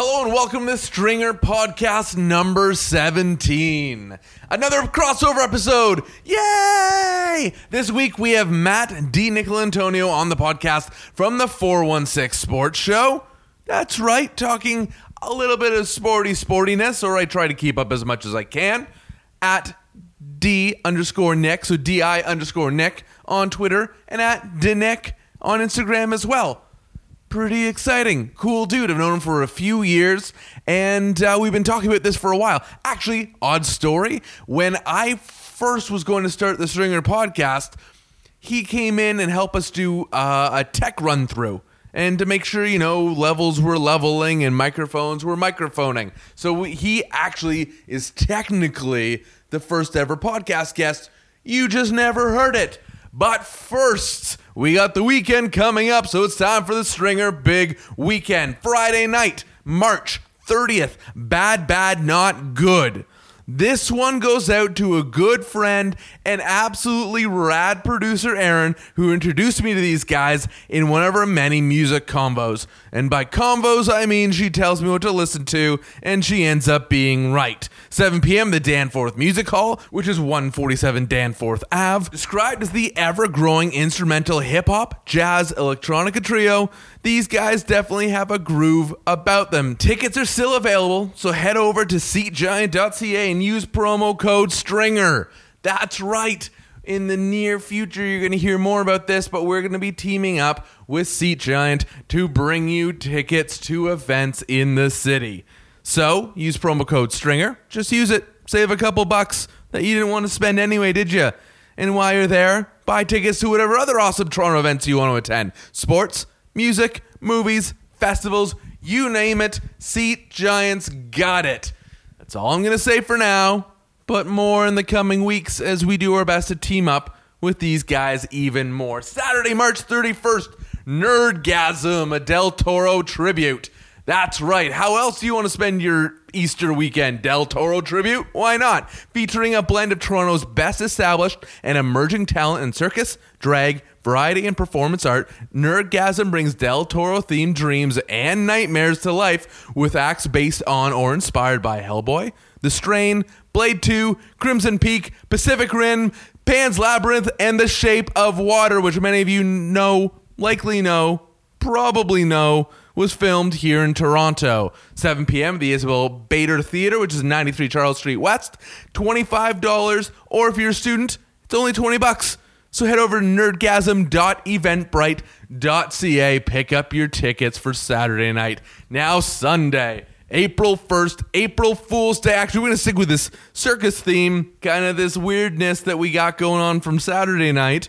Hello and welcome to Stringer Podcast number 17. Another crossover episode. Yay! This week we have Matt D. Nicolantonio on the podcast from the 416 Sports Show. That's right, talking a little bit of sportiness, or I try to keep up as much as I can, at D_Nick, so DI_Nick on Twitter, and at DNick on Instagram as well. Pretty exciting. Cool dude. I've known him for a few years, and we've been talking about this for a while. Actually, odd story. When I first was going to start the Stringer Podcast, he came in and helped us do a tech run-through, and to make sure, you know, levels were leveling and microphones were microphoning. So he actually is technically the first ever podcast guest. You just never heard it. But first, we got the weekend coming up, so it's time for the Stringer Big Weekend. Friday night, March 30th, Bad, Not Good. This one goes out to a good friend and absolutely rad producer, Aaron, who introduced me to these guys in one of her many music combos. And by combos, I mean she tells me what to listen to, and she ends up being right. 7 p.m., the Danforth Music Hall, which is 147 Danforth Ave, described as the ever-growing instrumental hip-hop, jazz, electronica trio. These guys definitely have a groove about them. Tickets are still available, so head over to seatgiant.ca and use promo code STRINGER. That's right. In the near future, you're going to hear more about this, but we're going to be teaming up with Seat Giant to bring you tickets to events in the city. So use promo code STRINGER. Just use it. Save a couple bucks that you didn't want to spend anyway, did you? And while you're there, buy tickets to whatever other awesome Toronto events you want to attend. Sports, music, movies, festivals, you name it, Seat Giants got it. That's all I'm going to say for now, but more in the coming weeks as we do our best to team up with these guys even more. Saturday, March 31st, Nerdgasm, a Del Toro tribute. That's right. How else do you want to spend your Easter weekend? Del Toro tribute? Why not? Featuring a blend of Toronto's best established and emerging talent in circus, drag, variety, and performance art, Nerdgasm brings Del Toro-themed dreams and nightmares to life with acts based on or inspired by Hellboy, The Strain, Blade 2, Crimson Peak, Pacific Rim, Pan's Labyrinth, and The Shape of Water, which many of you know, likely know, probably know, was filmed here in Toronto. 7 p.m. the Isabel Bader Theatre, which is 93 Charles Street West. $25, or if you're a student, it's only $20. So head over to nerdgasm.eventbrite.ca, pick up your tickets for Saturday night. Now Sunday, April 1st, April Fool's Day. Actually, we're going to stick with this circus theme, kind of this weirdness that we got going on from Saturday night.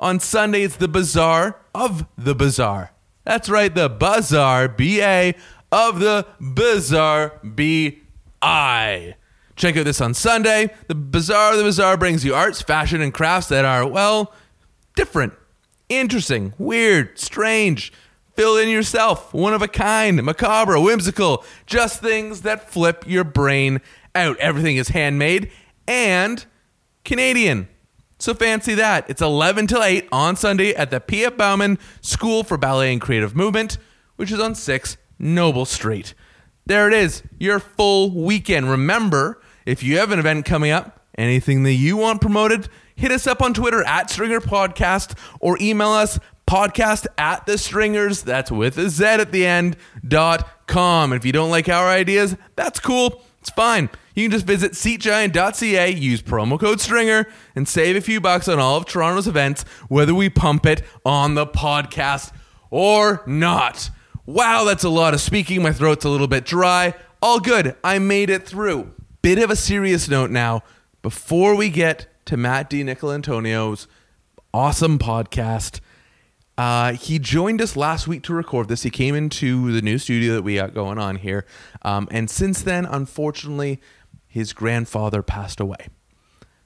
On Sunday, it's the Bazaar of the Bazaar. That's right, the Bazaar, B-A, of the Bazaar, B-I. Check out this on Sunday. The Bazaar of the Bazaar brings you arts, fashion, and crafts that are, well, different, interesting, weird, strange. Fill in yourself. One of a kind, macabre, whimsical, just things that flip your brain out. Everything is handmade and Canadian. So fancy that. It's 11 till 8 on Sunday at the P.F. Bauman School for Ballet and Creative Movement, which is on 6 Noble Street. There it is, your full weekend. Remember, if you have an event coming up, anything that you want promoted, hit us up on Twitter at Stringer Podcast or email us podcast@thestringers, that's with a Z at the end, .com. If you don't like our ideas, that's cool. It's fine. You can just visit seatgiant.ca, use promo code STRINGER, and save a few bucks on all of Toronto's events, whether we pump it on the podcast or not. Wow, that's a lot of speaking. My throat's a little bit dry. All good. I made it through. Bit of a serious note now. Before we get to Matt D. Nicolantonio's awesome podcast, he joined us last week to record this. He came into the new studio that we got going on here. And since then, unfortunately, his grandfather passed away.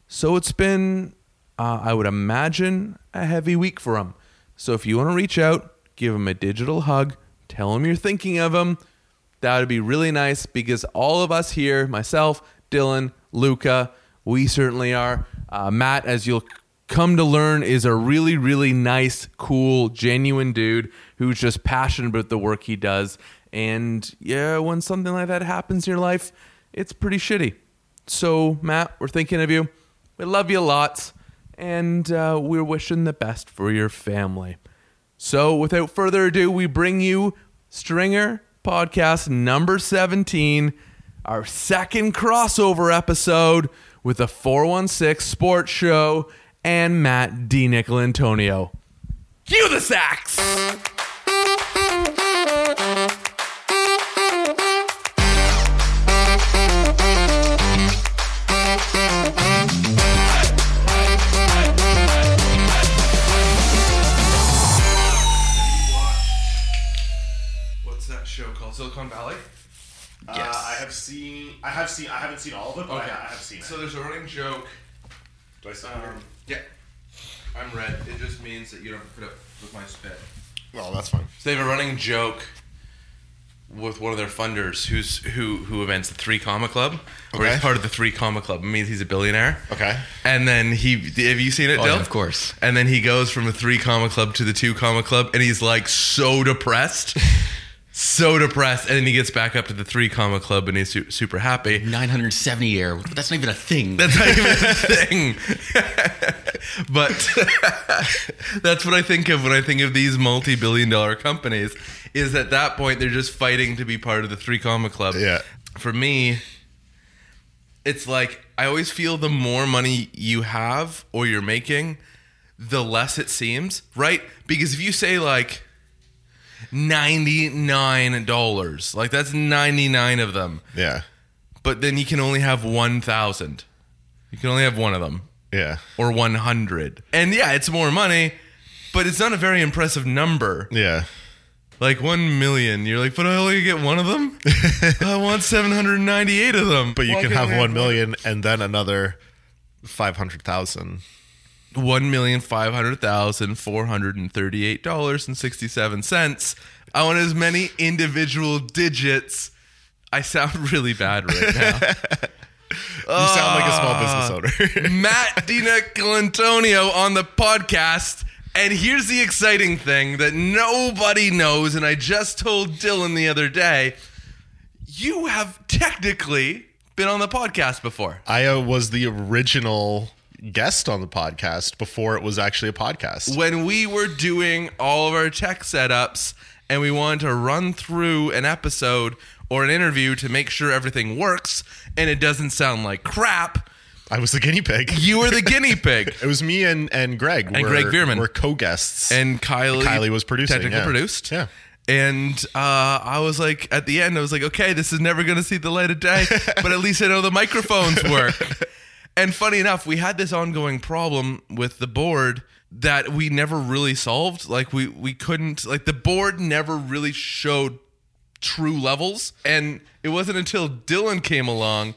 So it's been, I would imagine, a heavy week for him. So if you want to reach out, give him a digital hug, tell him you're thinking of him. That would be really nice because all of us here, myself, Dylan, Luca, we certainly are. Matt, as you'll come to learn, is a really, really nice, cool, genuine dude who's just passionate about the work he does And yeah, when something like that happens in your life, it's pretty shitty. So, Matt, we're thinking of you. We love you lots. And we're wishing the best for your family. So, without further ado, we bring you Stringer Podcast number 17, our second crossover episode with the 416 Sports Show and Matt D. Nicolantonio. Cue the sax! Silicon Valley? Yes. I haven't seen all of it, but okay. I have seen it. So there's a running joke. Do I sound weird? Yeah. I'm red. It just means that you don't put up with my spit. Well, that's fine. So they have a running joke with one of their funders who events the Three Comma Club. Or he's part of the Three Comma Club. It means he's a billionaire. Okay. And then have you seen it, Dylan? Yeah, of course. And then he goes from the Three Comma Club to the Two Comma Club, and he's like so depressed. And then he gets back up to the Three Comma Club and he's super happy. 970 year. That's not even a thing. But that's what I think of when I think of these multi-billion dollar companies, is at that point they're just fighting to be part of the Three Comma Club. Yeah. For me, it's like I always feel the more money you have or you're making, the less it seems, right? Because if you say like $99, like that's 99 of them. Yeah, but then you can only have 1,000. You can only have one of them. Yeah, or 100. And yeah, it's more money, but it's not a very impressive number. Yeah, like 1 million. You're like, but I only get one of them. I want 798 of them. But you can have 1 million and then another 500,000. $1,500,438.67. I want as many individual digits. I sound really bad right now. You sound like a small business owner. Matt D. Nicolantonio on the podcast. And here's the exciting thing that nobody knows, and I just told Dylan the other day. You have technically been on the podcast before. I was the original guest on the podcast before it was actually a podcast. When we were doing all of our tech setups and we wanted to run through an episode or an interview to make sure everything works and it doesn't sound like crap, I was the guinea pig. You were the guinea pig. It was me and Greg. And Greg Vierman. We're co-guests. And Kylie was producing. Technically produced. Yeah. And I was like, at the end, I was like, okay, this is never going to see the light of day, but at least I know the microphones work. And funny enough, we had this ongoing problem with the board that we never really solved. Like we couldn't, like the board never really showed true levels. And it wasn't until Dylan came along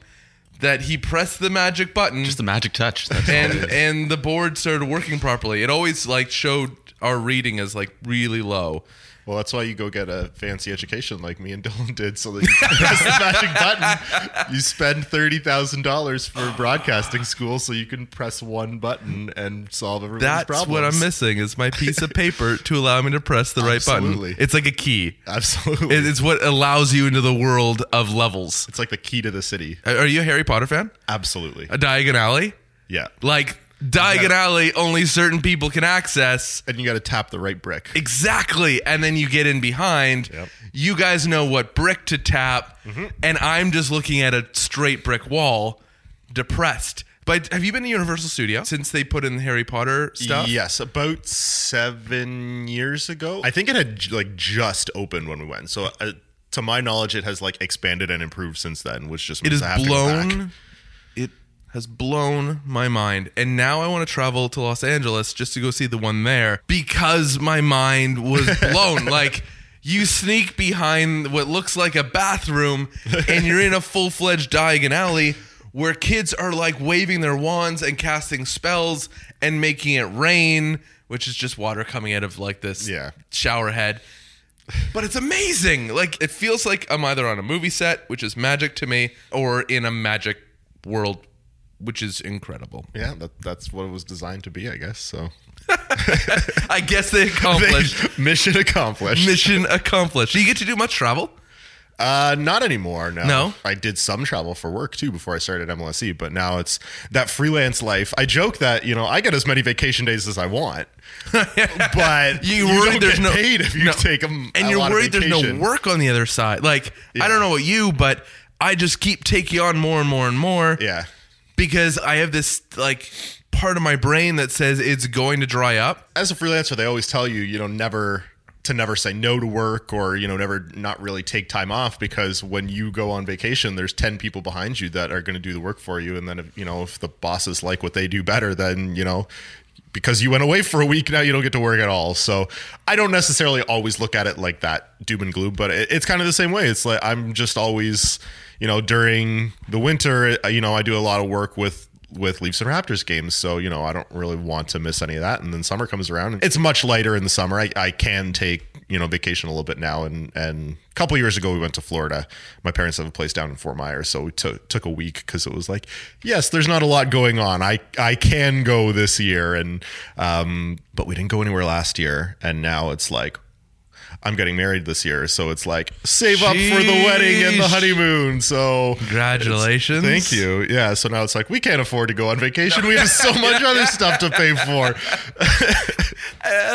that he pressed the magic button. Just the magic touch. That's and the board started working properly. It always like showed our reading as like really low. Well, that's why you go get a fancy education like me and Dylan did, so that you can press the magic button. You spend $30,000 for broadcasting school so you can press one button and solve everyone's problems. That's what I'm missing is my piece of paper to allow me to press the right button. It's like a key. Absolutely. It's what allows you into the world of levels. It's like the key to the city. Are you a Harry Potter fan? Absolutely. A Diagon Alley? Yeah. Like Diagon Alley, only certain people can access. And you got to tap the right brick. Exactly. And then you get in behind. Yep. You guys know what brick to tap. Mm-hmm. And I'm just looking at a straight brick wall, depressed. But have you been to Universal Studios since they put in the Harry Potter stuff? Yes, about 7 years ago. I think it had like just opened when we went. So to my knowledge, it has like expanded and improved since then, which just means I have to go back. Has blown my mind, and now I want to travel to Los Angeles just to go see the one there because my mind was blown. Like you sneak behind what looks like a bathroom and you're in a full-fledged Diagon Alley where kids are like waving their wands and casting spells and making it rain, which is just water coming out of like this shower head. But it's amazing. Like it feels like I'm either on a movie set, which is magic to me, or in a magic world, which is incredible. Yeah, that's what it was designed to be, I guess. So, I guess they accomplished. Mission accomplished. You get to do much travel? Not anymore. No. I did some travel for work too before I started MLSE, but now it's that freelance life. I joke that, you know, I get as many vacation days as I want, but you don't get paid if you take them. And you're worried there's no work on the other side. Like, yeah. I don't know about you, but I just keep taking on more and more and more. Yeah. Because I have this like part of my brain that says it's going to dry up. As a freelancer, they always tell you, you know, never say no to work, or, you know, never not really take time off, because when you go on vacation, there's 10 people behind you that are going to do the work for you. And then, if, you know, if the bosses like what they do better, then, you know, because you went away for a week, now you don't get to work at all. So I don't necessarily always look at it like that doom and gloom, but it's kind of the same way. It's like, I'm just always, you know, during the winter, you know, I do a lot of work with Leafs and Raptors games. So, you know, I don't really want to miss any of that. And then summer comes around and it's much lighter in the summer. I can take, you know, vacation a little bit now. And a couple of years ago, we went to Florida. My parents have a place down in Fort Myers. So we took a week because it was like, yes, there's not a lot going on. I can go this year. And, but we didn't go anywhere last year. And now it's like, I'm getting married this year. So it's like, save up for the wedding and the honeymoon. So congratulations. Thank you. Yeah. So now it's like, we can't afford to go on vacation. No. We have so much other stuff to pay for.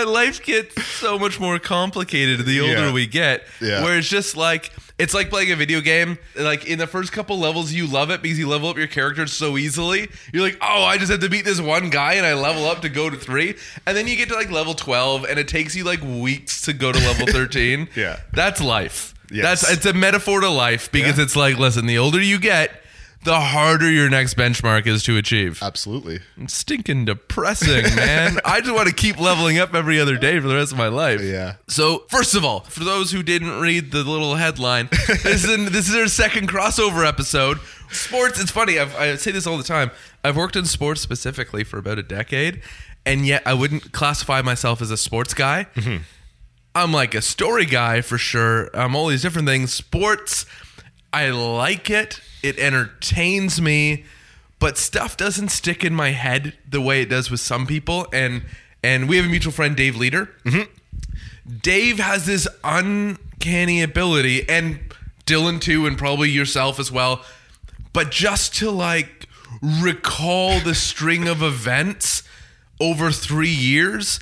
Life gets so much more complicated the older we get, where it's just like, it's like playing a video game. Like in the first couple levels, you love it because you level up your character so easily. You're like, oh, I just have to beat this one guy and I level up to go to 3. And then you get to like level 12 and it takes you like weeks to go to level 13. Yeah. That's life. Yes. It's a metaphor to life, because it's like, listen, the older you get, the harder your next benchmark is to achieve. Absolutely. It's stinking depressing, man. I just want to keep leveling up every other day for the rest of my life. Yeah. So, first of all, for those who didn't read the little headline, this is our second crossover episode. Sports, it's funny. I say this all the time. I've worked in sports specifically for about a decade, and yet I wouldn't classify myself as a sports guy. Mm-hmm. I'm like a story guy for sure. I'm all these different things. Sports, I like it. It entertains me, but stuff doesn't stick in my head the way it does with some people. And we have a mutual friend, Dave Leader. Mm-hmm. Dave has this uncanny ability, and Dylan too, and probably yourself as well, but just to like recall the string of events over 3 years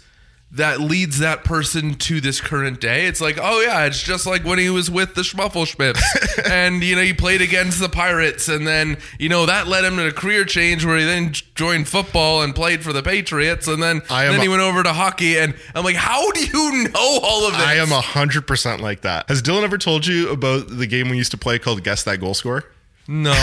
that leads that person to this current day. It's like, oh yeah, it's just like when he was with the Schmuffelschmips and, you know, he played against the Pirates, and then, you know, that led him to a career change where he then joined football and played for the Patriots, and then he went over to hockey. And I'm like, how do you know all of this? I am 100% like that. Has Dylan ever told you about the game we used to play called Guess That Goal Score? No.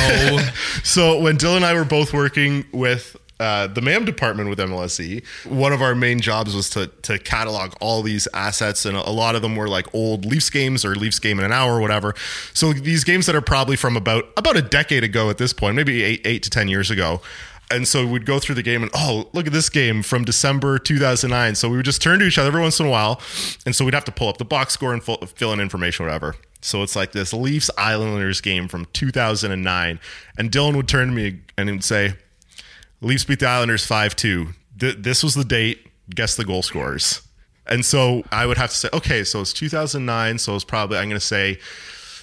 So when Dylan and I were both working with the MAM department with MLSE, one of our main jobs was to catalog all these assets, and a lot of them were like old Leafs games or Leafs game in an hour or whatever. So these games that are probably from about a decade ago at this point, maybe eight to 10 years ago. And so we'd go through the game and, oh, look at this game from December 2009. So we would just turn to each other every once in a while. And so we'd have to pull up the box score and fill in information or whatever. So it's like this Leafs Islanders game from 2009. And Dylan would turn to me and he'd say, Leafs beat the Islanders 5-2. This was the date. Guess the goal scorers. And so I would have to say, okay, so it's 2009. So it's probably, I'm going to say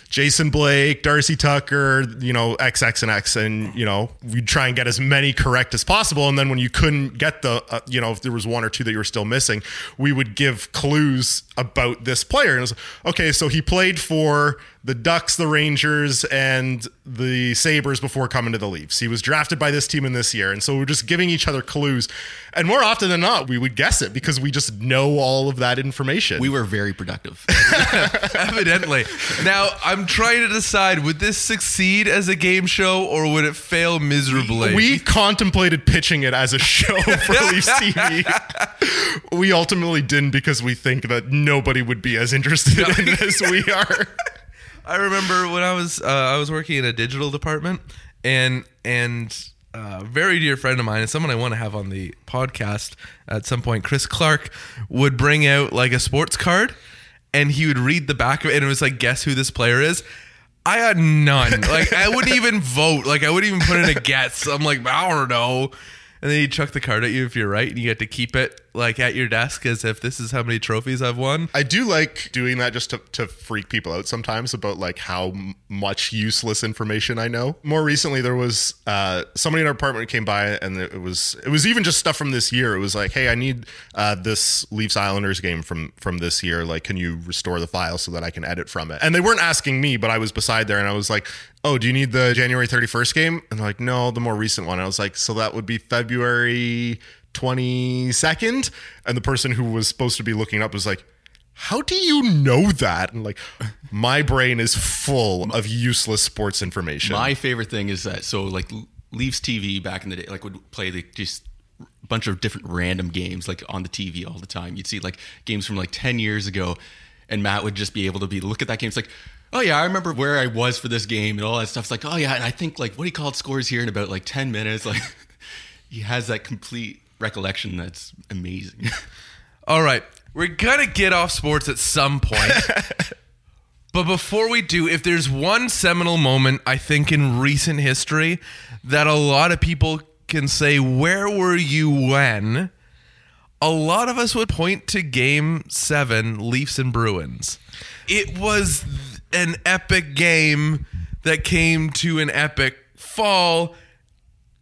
Jason Blake, Darcy Tucker, you know, XX and X. And, you know, we'd try and get as many correct as possible. And then when you couldn't get you know, if there was one or two that you were still missing, we would give clues about this player. And it was, okay, so he played for the Ducks, the Rangers, and the Sabres before coming to the Leafs. He was drafted by this team in this year. And so we're just giving each other clues. And more often than not, we would guess it because we just know all of that information. We were very productive. Evidently. Now, I'm trying to decide, would this succeed as a game show or would it fail miserably? We contemplated pitching it as a show for Leafs TV. We ultimately didn't, because we think that nobody would be as interested in it as we are. I remember when I was working in a digital department, and a very dear friend of mine, and someone I want to have on the podcast at some point, Chris Clark, would bring out like a sports card, and he would read the back of it, and it was like, guess who this player is. I had none. Like, I wouldn't even vote. Like, I wouldn't even put in a guess. I'm like, I don't know. And then he chucked the card at you if you're right, and you had to keep it. like at your desk as if this is how many trophies I've won. I do like doing that just to freak people out sometimes about like how much useless information I know. More recently, there was somebody in our apartment came by, and it was even just stuff from this year. It was like, hey, I need this Leafs Islanders game from this year. Like, can you restore the file so that I can edit from it? And they weren't asking me, but I was beside there, and I was like, oh, do you need the January 31st game? And they're like, no, the more recent one. I was like, so that would be February 22nd? And the person who was supposed to be looking up was like, how do you know that? And like, my brain is full of useless sports information. My favorite thing is that, so like Leafs TV back in the day, like would play just a bunch of different random games like on the TV all the time. You'd see like games from like 10 years ago, and Matt would just be able to look at that game. It's like, oh yeah, I remember where I was for this game and all that stuff. It's like, oh yeah, and I think like what he called scores here in about like 10 minutes. Like he has that complete recollection. That's amazing. All right, we're gonna get off sports at some point. But before we do, if there's one seminal moment, I think in recent history that a lot of people can say, where were you when? A lot of us would point to Game 7, Leafs and Bruins. It was an epic game that came to an epic fall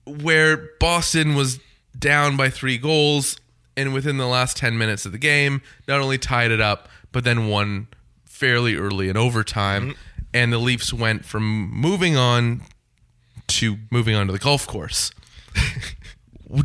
where Boston was down by 3 goals, and within the last 10 minutes of the game, not only tied it up, but then won fairly early in overtime, and the Leafs went from moving on to the golf course.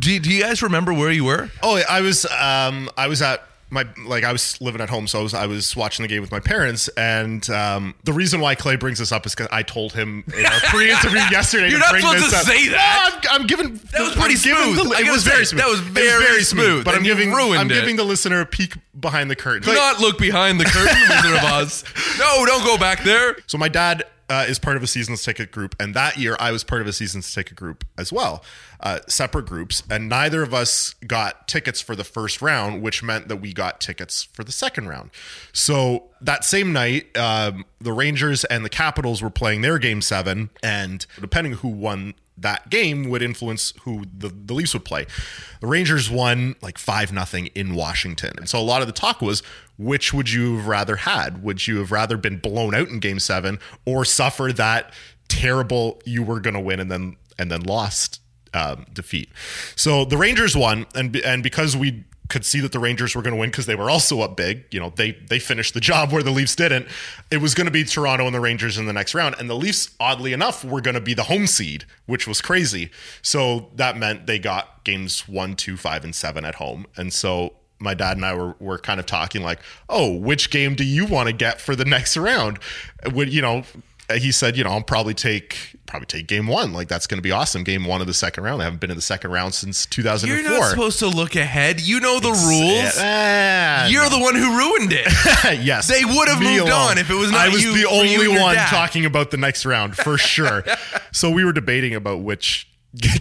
Do you guys remember where you were? Oh, I was at my, like, I was living at home, so I was watching the game with my parents, and the reason why Clay brings this up is because I told him in our pre-interview yesterday. You're to not bring supposed this to up. Say that. No, I'm giving. That was pretty smooth. It was very smooth. That was very smooth. But I'm giving the listener a peek behind the curtain. Do not look behind the curtain, Wizard of Oz. No, don't go back there. So my dad is part of a season's ticket group, and that year I was part of a season's ticket group as well, separate groups, and neither of us got tickets for the first round, which meant that we got tickets for the second round. So that same night, the Rangers and the Capitals were playing their Game 7, and depending who won that game would influence who the Leafs would play. The Rangers won like 5-0 in Washington. And so a lot of the talk was, which would you have rather had? Would you have rather been blown out in Game 7 or suffer that terrible, you were going to win and then lost defeat? So the Rangers won. And because we could see that the Rangers were going to win because they were also up big, you know, they finished the job where the Leafs didn't. It was going to be Toronto and the Rangers in the next round. And the Leafs, oddly enough, were going to be the home seed, which was crazy. So that meant they got games 1, 2, 5, and 7 at home. And so my dad and I were kind of talking like, oh, which game do you want to get for the next round? Would, you know, he said, you know, I'll probably take Game 1. Like, that's going to be awesome. Game 1 of the second round. I haven't been in the second round since 2004. You're not supposed to look ahead. You know the rules. You're the one who ruined it. Yes. They would have moved alone. On if it was not you. I was the only one talking about the next round, for sure. So we were debating about which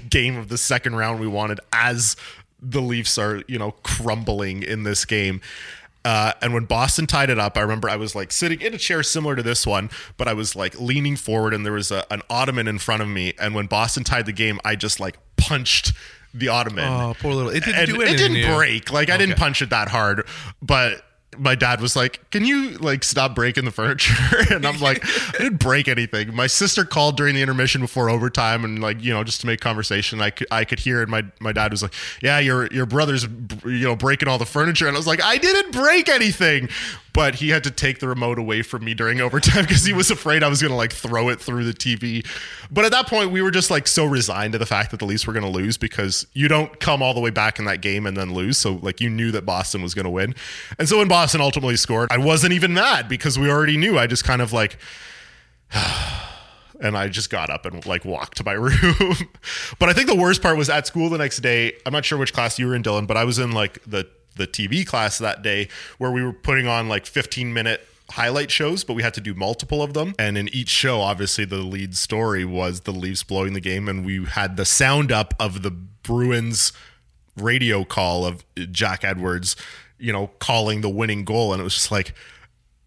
game of the second round we wanted as the Leafs are, you know, crumbling in this game. And when Boston tied it up, I remember I was like sitting in a chair similar to this one, but I was like leaning forward, and there was an ottoman in front of me. And when Boston tied the game, I just like punched the ottoman. Oh, poor little. It didn't do anything. It didn't break. Like, okay. I didn't punch it that hard, but my dad was like, can you like stop breaking the furniture? And I'm like, I didn't break anything. My sister called during the intermission before overtime, and like, you know, just to make conversation, I could hear it. My dad was like, yeah, your brother's, you know, breaking all the furniture. And I was like, I didn't break anything. But he had to take the remote away from me during overtime because he was afraid I was going to like throw it through the TV. But at that point, we were just like so resigned to the fact that the Leafs were going to lose, because you don't come all the way back in that game and then lose. So like, you knew that Boston was going to win. And so when Boston ultimately scored, I wasn't even mad because we already knew. I just kind of like, and I just got up and like walked to my room. But I think the worst part was at school the next day. I'm not sure which class you were in, Dylan, but I was in like the TV class that day where we were putting on like 15-minute highlight shows, but we had to do multiple of them. And in each show, obviously the lead story was the Leafs blowing the game. And we had the sound up of the Bruins radio call of Jack Edwards, you know, calling the winning goal. And it was just like,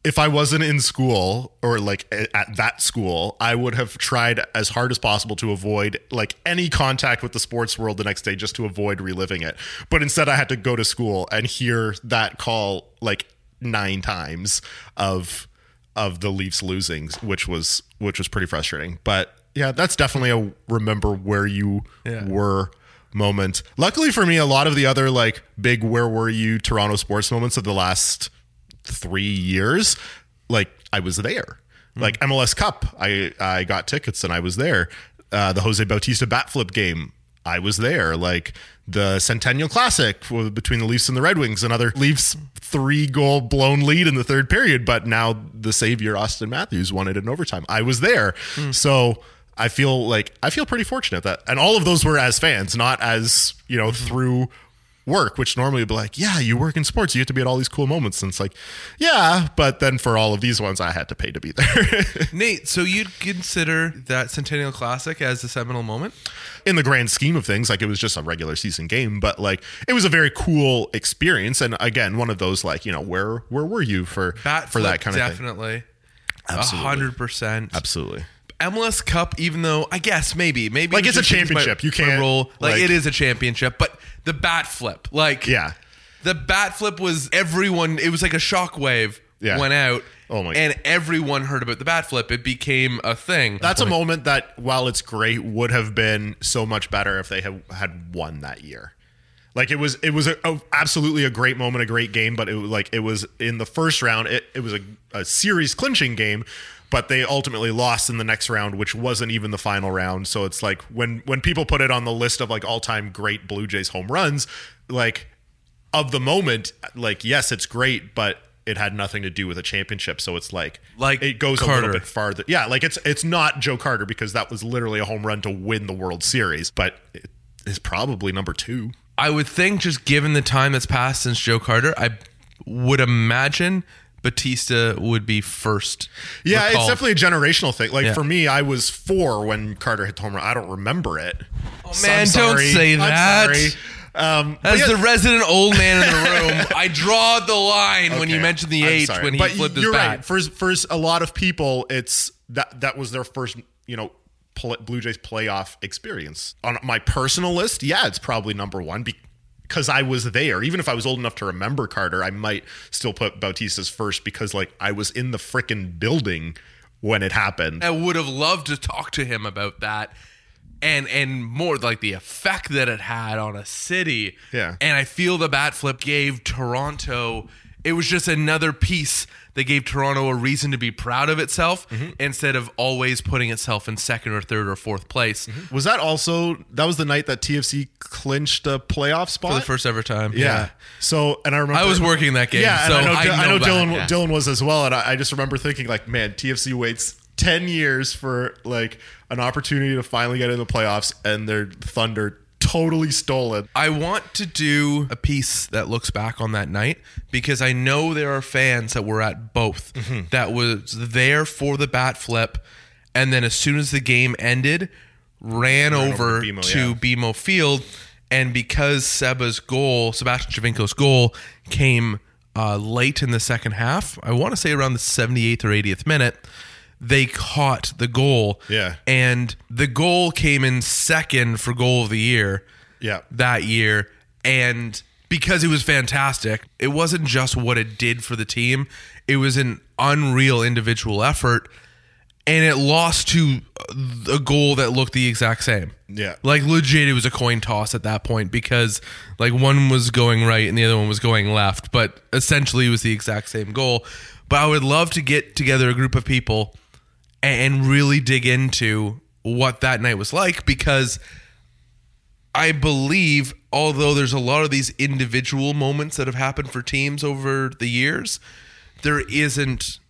if I wasn't in school or like at that school, I would have tried as hard as possible to avoid like any contact with the sports world the next day just to avoid reliving it. But instead I had to go to school and hear that call like 9 times of the Leafs losing, which was pretty frustrating. But yeah, that's definitely a remember where you were moment. Luckily for me, a lot of the other like big where were you Toronto sports moments of the last 3 years, like I was there. Like MLS Cup, I got tickets and I was there. The Jose Bautista bat flip game, I was there. Like the Centennial Classic between the Leafs and the Red Wings, another Leafs 3-goal blown lead in the third period, but now the savior Austin Matthews won it in overtime. I was there. So I feel pretty fortunate that, and all of those were as fans, not as, you know, through work, which normally would be like, yeah, you work in sports, you get to be at all these cool moments. And it's like, yeah, but then for all of these ones, I had to pay to be there. Nate, so you'd consider that Centennial Classic as a seminal moment? In the grand scheme of things, like it was just a regular season game, but like it was a very cool experience. And again, one of those like, you know, where were you for that kind of thing? Definitely. 100%. Absolutely. MLS Cup, even though I guess maybe like it's a championship, you can't roll like it is a championship, but the bat flip, like yeah, the bat flip was everyone. It was like a shockwave went out, and everyone heard about the bat flip. It became a thing. That's a moment that, while it's great, would have been so much better if they had won that year. Like it was absolutely a great moment, a great game, but it was in the first round. It was a series clinching game. But they ultimately lost in the next round, which wasn't even the final round. So it's like when people put it on the list of like all-time great Blue Jays home runs, like of the moment, like, yes, it's great, but it had nothing to do with a championship. So it's like it goes Carter. A little bit farther. Yeah, like it's not Joe Carter, because that was literally a home run to win the World Series. But it is probably number 2. I would think, just given the time that's passed since Joe Carter, I would imagine Batista would be first. Yeah, recalled. It's definitely a generational thing. Like for me, I was 4 when Carter hit the home run. I don't remember it. Oh man, don't say that. I'm sorry. As the resident old man in the room, I draw the line when you mention the age when he flipped his bat. Right. For a lot of people, it's that was their first, you know, Blue Jays playoff experience. On my personal list, yeah, it's probably number 1 because I was there. Even if I was old enough to remember Carter, I might still put Bautista's first because like I was in the frickin' building when it happened. I would have loved to talk to him about that and more like the effect that it had on a city. Yeah. And I feel the bat flip gave Toronto, it was just another piece that gave Toronto a reason to be proud of itself instead of always putting itself in second or third or fourth place. Mm-hmm. Was that was the night that TFC clinched a playoff spot? For the first ever time. Yeah. So, and I remember I was working that game. Yeah, so and I know Dylan was as well. And I just remember thinking like, man, TFC waits 10 years for like an opportunity to finally get in the playoffs, and their Thunder totally stolen. I want to do a piece that looks back on that night because I know there are fans that were at both that was there for the bat flip, and then as soon as the game ended, ran over to BMO Field, and because Sebastian Javinko's goal came late in the second half, I want to say around the 78th or 80th minute, they caught the goal. Yeah. And the goal came in second for goal of the year that year. And because it was fantastic, it wasn't just what it did for the team. It was an unreal individual effort. And it lost to a goal that looked the exact same. Yeah. Like legit, it was a coin toss at that point because like one was going right and the other one was going left. But essentially it was the exact same goal. But I would love to get together a group of people and really dig into what that night was like, because I believe, although there's a lot of these individual moments that have happened for teams over the years, there isn't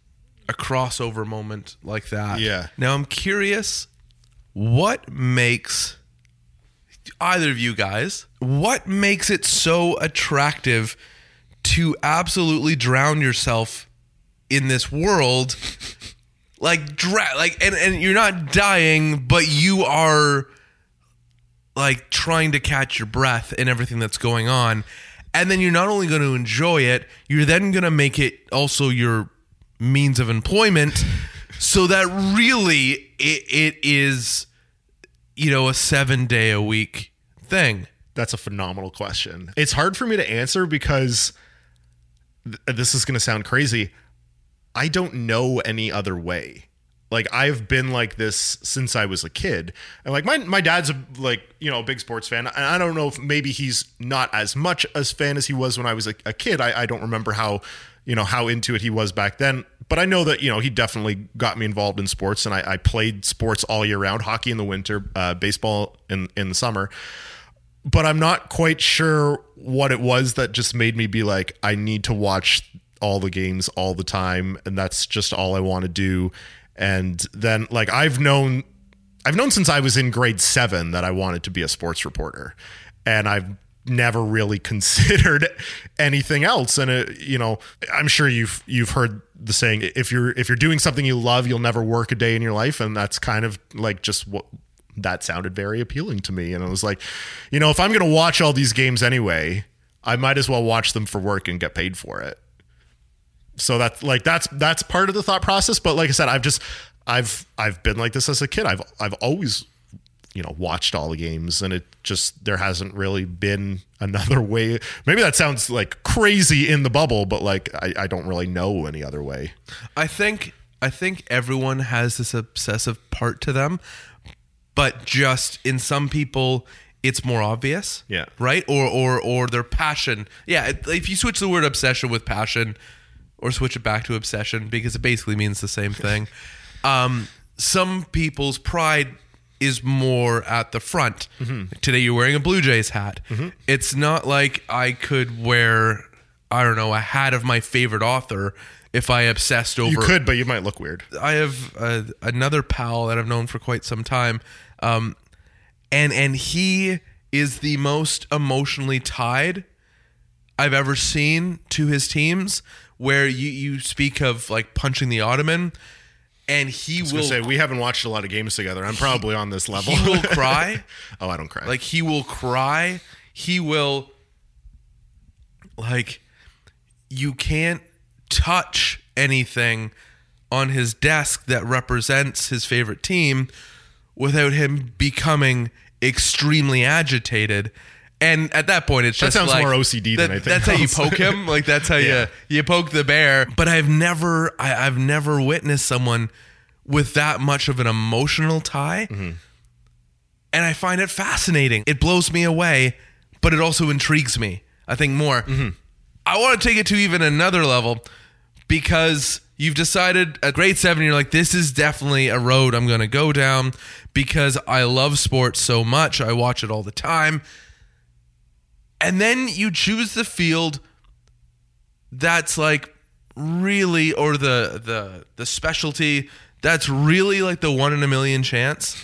a crossover moment like that. Yeah. Now I'm curious, what makes it so attractive to absolutely drown yourself in this world? Like, and you're not dying, but you are like trying to catch your breath in everything that's going on. And then you're not only going to enjoy it, you're then going to make it also your means of employment. So that really it is, you know, a 7 day a week thing. That's a phenomenal question. It's hard for me to answer because this is going to sound crazy. I don't know any other way. Like, I've been like this since I was a kid. And like my dad's a big sports fan. And I don't know if maybe he's not as much as fan as he was when I was a kid. I don't remember how into it he was back then. But I know that, he definitely got me involved in sports, and I played sports all year round, hockey in the winter, baseball in the summer. But I'm not quite sure what it was that just made me be like, I need to watch all the games all the time. And that's just all I want to do. And then like I've known since I was in grade 7 that I wanted to be a sports reporter, and I've never really considered anything else. And I'm sure you've heard the saying, if you're doing something you love, you'll never work a day in your life. And that's kind of like just what that sounded very appealing to me. And I was like, if I'm going to watch all these games anyway, I might as well watch them for work and get paid for it. So that's part of the thought process. But like I said, I've been like this as a kid. I've always, watched all the games, and it just, there hasn't really been another way. Maybe that sounds like crazy in the bubble, but like, I don't really know any other way. I think everyone has this obsessive part to them, but just in some people it's more obvious. Yeah. Right. Or their passion. Yeah. If you switch the word obsession with passion, or switch it back to obsession, because it basically means the same thing. Some people's pride is more at the front. Mm-hmm. Like today you're wearing a Blue Jays hat. Mm-hmm. It's not like I could wear, I don't know, a hat of my favorite author if I obsessed over... You could, but you might look weird. I have another pal that I've known for quite some time. And he is the most emotionally tied I've ever seen to his teams, where you speak of like punching the ottoman, and he will say, we haven't watched a lot of games together. I'm probably on this level. He will cry. Oh, I don't cry. Like, he will cry. He will, like, you can't touch anything on his desk that represents his favorite team without him becoming extremely agitated. And at that point, it's just like... That sounds more OCD than I think. That's how you poke him. Like, that's how you poke the bear. But I've never witnessed someone with that much of an emotional tie. Mm-hmm. And I find it fascinating. It blows me away, but it also intrigues me, I think, more. Mm-hmm. I want to take it to even another level, because you've decided at grade 7, you're like, this is definitely a road I'm going to go down because I love sports so much. I watch it all the time. And then you choose the field that's like really, or the specialty that's really like the one in a million chance.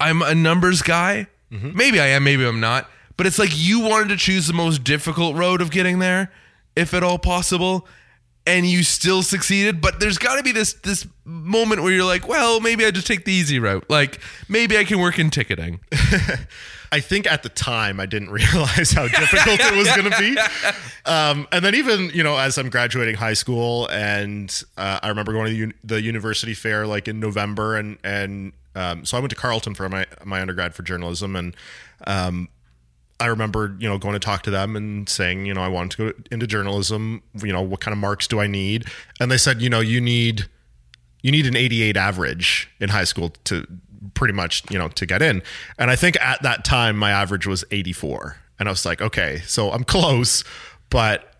I'm a numbers guy. Mm-hmm. Maybe I am, maybe I'm not. But it's like you wanted to choose the most difficult road of getting there, if at all possible, and you still succeeded. But there's got to be this moment where you're like, well, maybe I just take the easy route. Like, maybe I can work in ticketing. I think at the time I didn't realize how difficult it was going to be. And then even, as I'm graduating high school, and I remember going to the university fair like in November. And so I went to Carleton for my undergrad for journalism. And I remember, going to talk to them and saying, I wanted to go into journalism. What kind of marks do I need? And they said, you need an 88 average in high school to pretty much, to get in. And I think at that time, my average was 84. And I was like, okay, so I'm close, but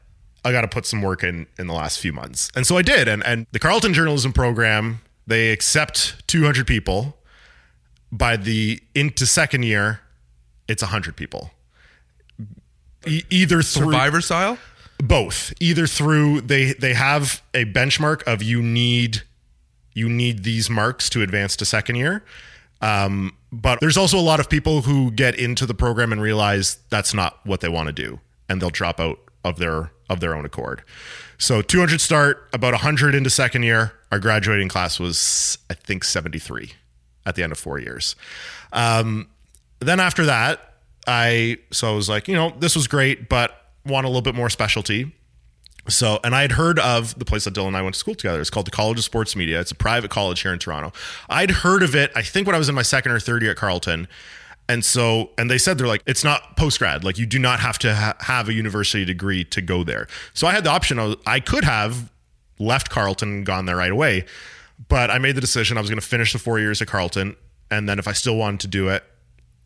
I got to put some work in the last few months. And so I did. And the Carleton journalism program, they accept 200 people. By the into second year, it's 100 people. Either through Survivor style? Both. Either through, they have a benchmark of you need these marks to advance to second year. But there's also a lot of people who get into the program and realize that's not what they want to do, and they'll drop out of their own accord. So 200 start, about 100 into second year. Our graduating class was, I think, 73 at the end of 4 years. Then after that, I was like, this was great, but want a little bit more specialty. So, and I had heard of the place that Dylan and I went to school together. It's called the College of Sports Media. It's a private college here in Toronto. I'd heard of it, I think, when I was in my second or third year at Carleton. And so, and they said, they're like, it's not post-grad. Like, you do not have to have a university degree to go there. So I had the option. I could have left Carleton and gone there right away, but I made the decision I was going to finish the 4 years at Carleton. And then if I still wanted to do it,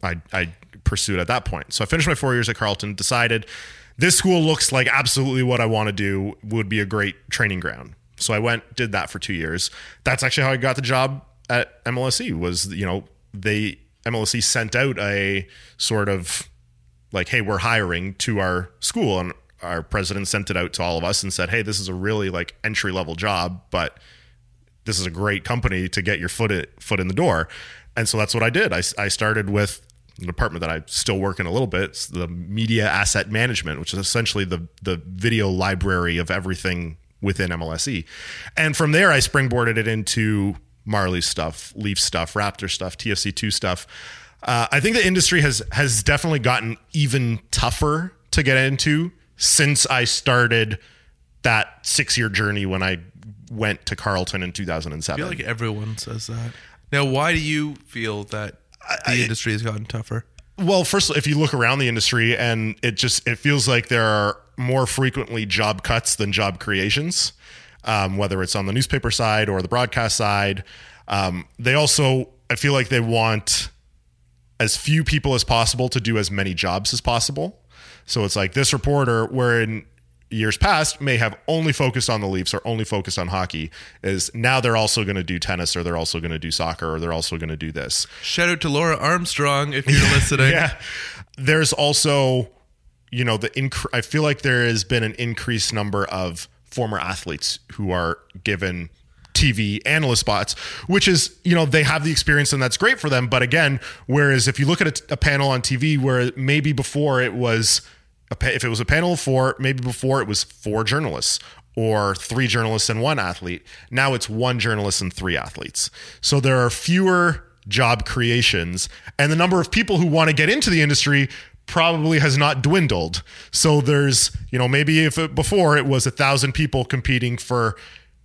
I pursued at that point. So I finished my 4 years at Carleton, decided this school looks like absolutely what I want to do, would be a great training ground. So I went, did that for 2 years. That's actually how I got the job at MLSE was, you know, MLSE sent out a sort of like, hey, we're hiring, to our school, and our president sent it out to all of us and said, hey, this is a really like entry level job, but this is a great company to get your foot in the door. And so that's what I did. I started with an department that I still work in a little bit. It's the media asset management, which is essentially the video library of everything within MLSE. And from there, I springboarded it into Marley stuff, Leaf stuff, Raptor stuff, TFC2 stuff. I think the industry has definitely gotten even tougher to get into since I started that 6-year journey when I went to Carleton in 2007. I feel like everyone says that. Now, why do you feel that the industry has gotten tougher? Well, first, if you look around the industry, and it feels like there are more frequently job cuts than job creations, whether it's on the newspaper side or the broadcast side. They also, I feel like they want as few people as possible to do as many jobs as possible. So it's like this reporter, where in years past may have only focused on the Leafs or only focused on hockey, is now they're also going to do tennis, or they're also going to do soccer, or they're also going to do this. Shout out to Laura Armstrong if you're listening. Yeah. There's also, you know, I feel like there has been an increased number of former athletes who are given TV analyst spots, which is, you know, they have the experience and that's great for them. But again, whereas if you look at a panel on TV where maybe before it was, if it was a panel of four, maybe before it was four journalists or three journalists and one athlete. Now it's one journalist and three athletes. So there are fewer job creations, and the number of people who want to get into the industry probably has not dwindled. So there's, you know, maybe if before it was 1,000 people competing for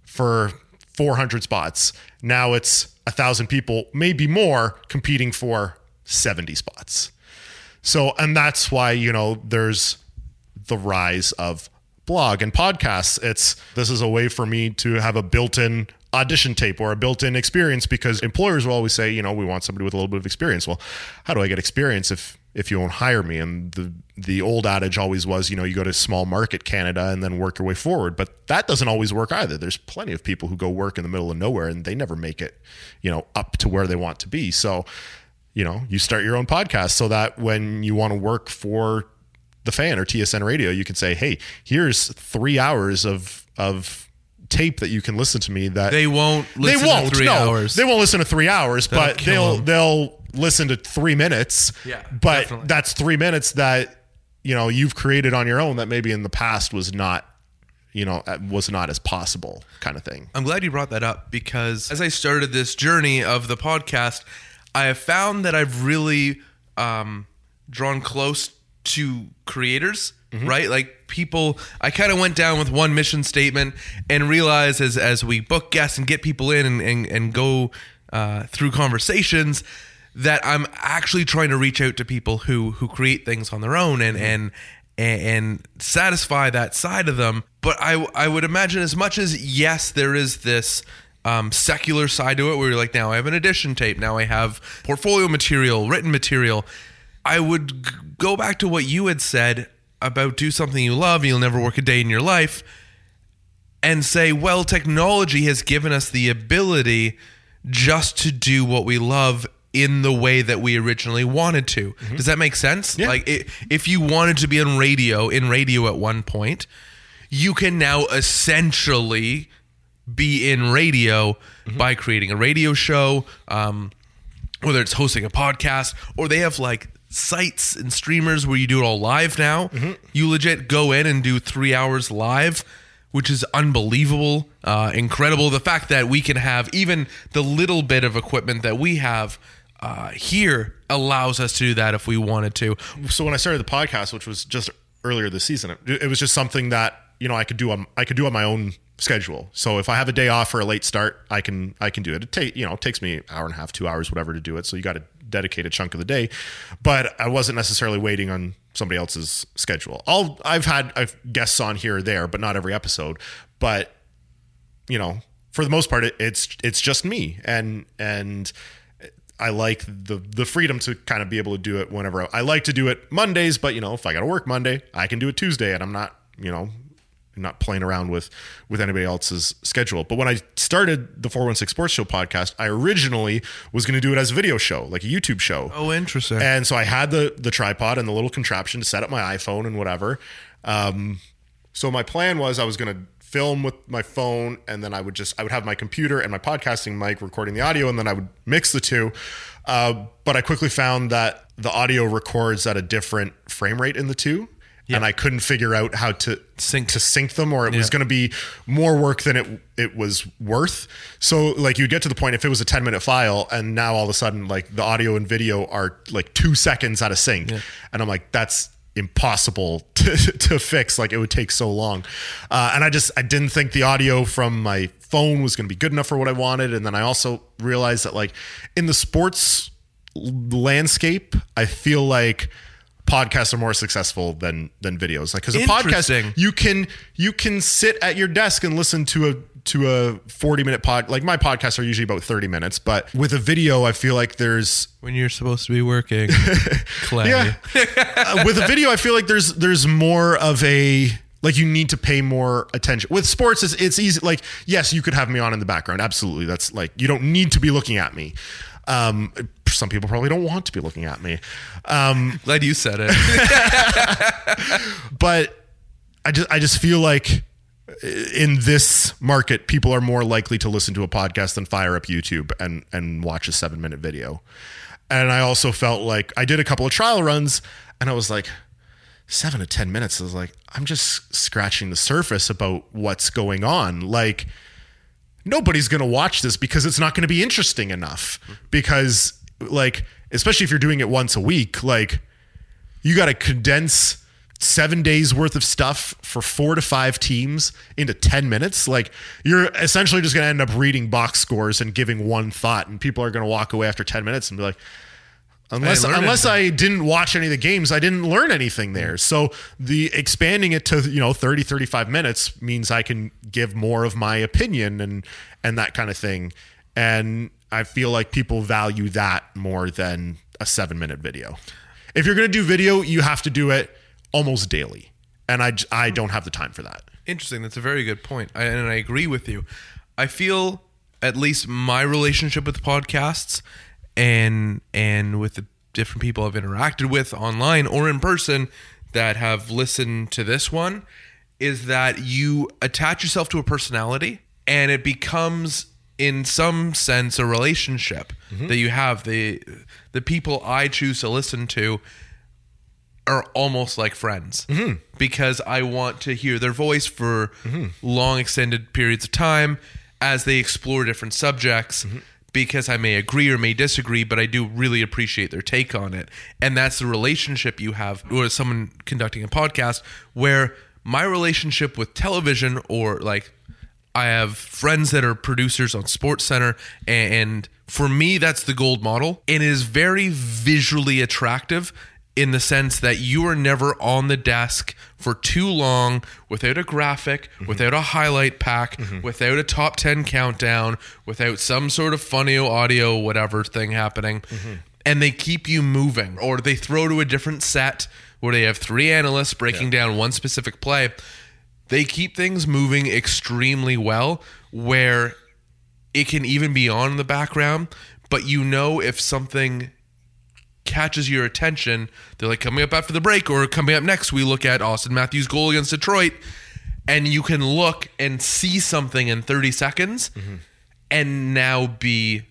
400 spots. Now it's 1,000 people, maybe more, competing for 70 spots. So, and that's why, you know, there's the rise of blog and podcasts. This is a way for me to have a built-in audition tape or a built-in experience, because employers will always say, you know, we want somebody with a little bit of experience. Well, how do I get experience if you won't hire me? And the old adage always was, you know, you go to small market Canada and then work your way forward. But that doesn't always work either. There's plenty of people who go work in the middle of nowhere and they never make it, you know, up to where they want to be. So, you know, you start your own podcast so that when you want to work for The Fan or TSN Radio, you can say, hey, here's 3 hours of tape that you can listen to me. That They won't listen to 3 hours, but they'll listen to 3 minutes. Yeah, but definitely. That's 3 minutes that, you know, you've created on your own that maybe in the past was not, you know, was not as possible, kind of thing. I'm glad you brought that up, because as I started this journey of the podcast, I have found that I've really drawn close to creators, mm-hmm. right? Like people, I kind of went down with one mission statement and realized as we book guests and get people in and go through conversations, that I'm actually trying to reach out to people who create things on their own and satisfy that side of them. But I would imagine, as much as, yes, there is this secular side to it where you're like, now I have an edition tape, now I have portfolio material, written material. I would go back to what you had said about do something you love and you'll never work a day in your life, and say, well, technology has given us the ability just to do what we love in the way that we originally wanted to. Mm-hmm. Does that make sense? Yeah. Like if you wanted to be in radio at one point, you can now essentially be in radio mm-hmm. by creating a radio show, whether it's hosting a podcast, or they have like sites and streamers where you do it all live now. Mm-hmm. You legit go in and do 3 hours live, which is unbelievable, incredible. The fact that we can have even the little bit of equipment that we have here allows us to do that if we wanted to. So when I started the podcast, which was just earlier this season, it was just something that you know, I could do on my own schedule. So if I have a day off or a late start, I can do it. It takes me an hour and a half, 2 hours, whatever to do it. So you got to dedicate a chunk of the day, but I wasn't necessarily waiting on somebody else's schedule. I've had guests on here or there, but not every episode. But you know, for the most part, it's just me, and I like the freedom to kind of be able to do it whenever I like to do it Mondays, but you know, if I got to work Monday, I can do it Tuesday, and I'm not playing around with anybody else's schedule. But when I started the 416 Sports Show podcast, I originally was going to do it as a video show, like a YouTube show. Oh, interesting. And so I had the tripod and the little contraption to set up my iPhone and whatever. So my plan was I was going to film with my phone, and then I would have my computer and my podcasting mic recording the audio, and then I would mix the two. But I quickly found that the audio records at a different frame rate in the two. Yeah. And I couldn't figure out how to sync them, or it was going to be more work than it was worth. So like you'd get to the point if it was a 10-minute file, and now all of a sudden like the audio and video are like 2 seconds out of sync. Yeah. And I'm like, that's impossible to fix. Like it would take so long. And I didn't think the audio from my phone was going to be good enough for what I wanted. And then I also realized that like in the sports landscape, I feel like podcasts are more successful than videos. Like, cause a podcast, you can sit at your desk and listen to a 40-minute pod. Like my podcasts are usually about 30 minutes, but with a video, I feel like there's when you're supposed to be working. Clay. Yeah. With a video, I feel like there's more of a, like you need to pay more attention. With sports, it's easy. Like, yes, you could have me on in the background. Absolutely. That's like, you don't need to be looking at me. Some people probably don't want to be looking at me. Glad you said it. But I just feel like in this market, people are more likely to listen to a podcast than fire up YouTube and watch a 7-minute video. And I also felt like I did a couple of trial runs, and I was like 7 to 10 minutes. I was like, I'm just scratching the surface about what's going on. Like, nobody's going to watch this because it's not going to be interesting enough, because like, especially if you're doing it once a week, like you got to condense 7 days worth of stuff for 4 to 5 teams into 10 minutes. Like you're essentially just going to end up reading box scores and giving one thought, and people are going to walk away after 10 minutes and be like, unless I didn't watch any of the games, I didn't learn anything there. So the expanding it to, 30, 35 minutes means I can give more of my opinion and that kind of thing. And I feel like people value that more than a 7-minute video. If you're going to do video, you have to do it almost daily. And I don't have the time for that. Interesting. That's a very good point. And I agree with you. I feel at least my relationship with podcasts and with the different people I've interacted with online or in person that have listened to this one, is that you attach yourself to a personality, and it becomes in some sense a relationship that you have. The people I choose to listen to are almost like friends because I want to hear their voice for long extended periods of time as they explore different subjects. Because I may agree or may disagree, but I do really appreciate their take on it. And that's the relationship you have with someone conducting a podcast, where my relationship with television, or like I have friends that are producers on SportsCenter, and for me, that's the gold model. It is very visually attractive in the sense that you are never on the desk for too long without a graphic, without a highlight pack, without a top 10 countdown, without some sort of funny audio, whatever thing happening. And they keep you moving, or they throw to a different set where they have 3 analysts breaking down one specific play. They keep things moving extremely well, where it can even be on in the background, but if something catches your attention, they're like, coming up after the break, or coming up next, we look at Austin Matthews' goal against Detroit, and you can look and see something in 30 seconds and now be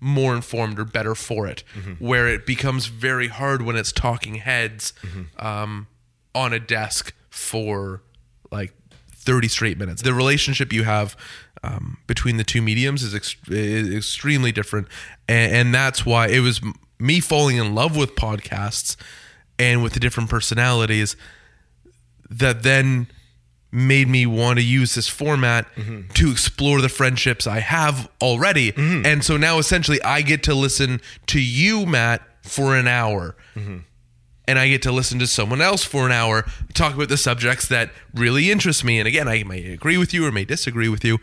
more informed or better for it, where it becomes very hard when it's talking heads on a desk for like 30 straight minutes. The relationship you have between the two mediums is extremely different, and that's why it was me falling in love with podcasts and with the different personalities that then made me want to use this format to explore the friendships I have already. And so now essentially I get to listen to you, Matt, for an hour. And I get to listen to someone else for an hour talk about the subjects that really interest me. And again, I may agree with you or may disagree with you,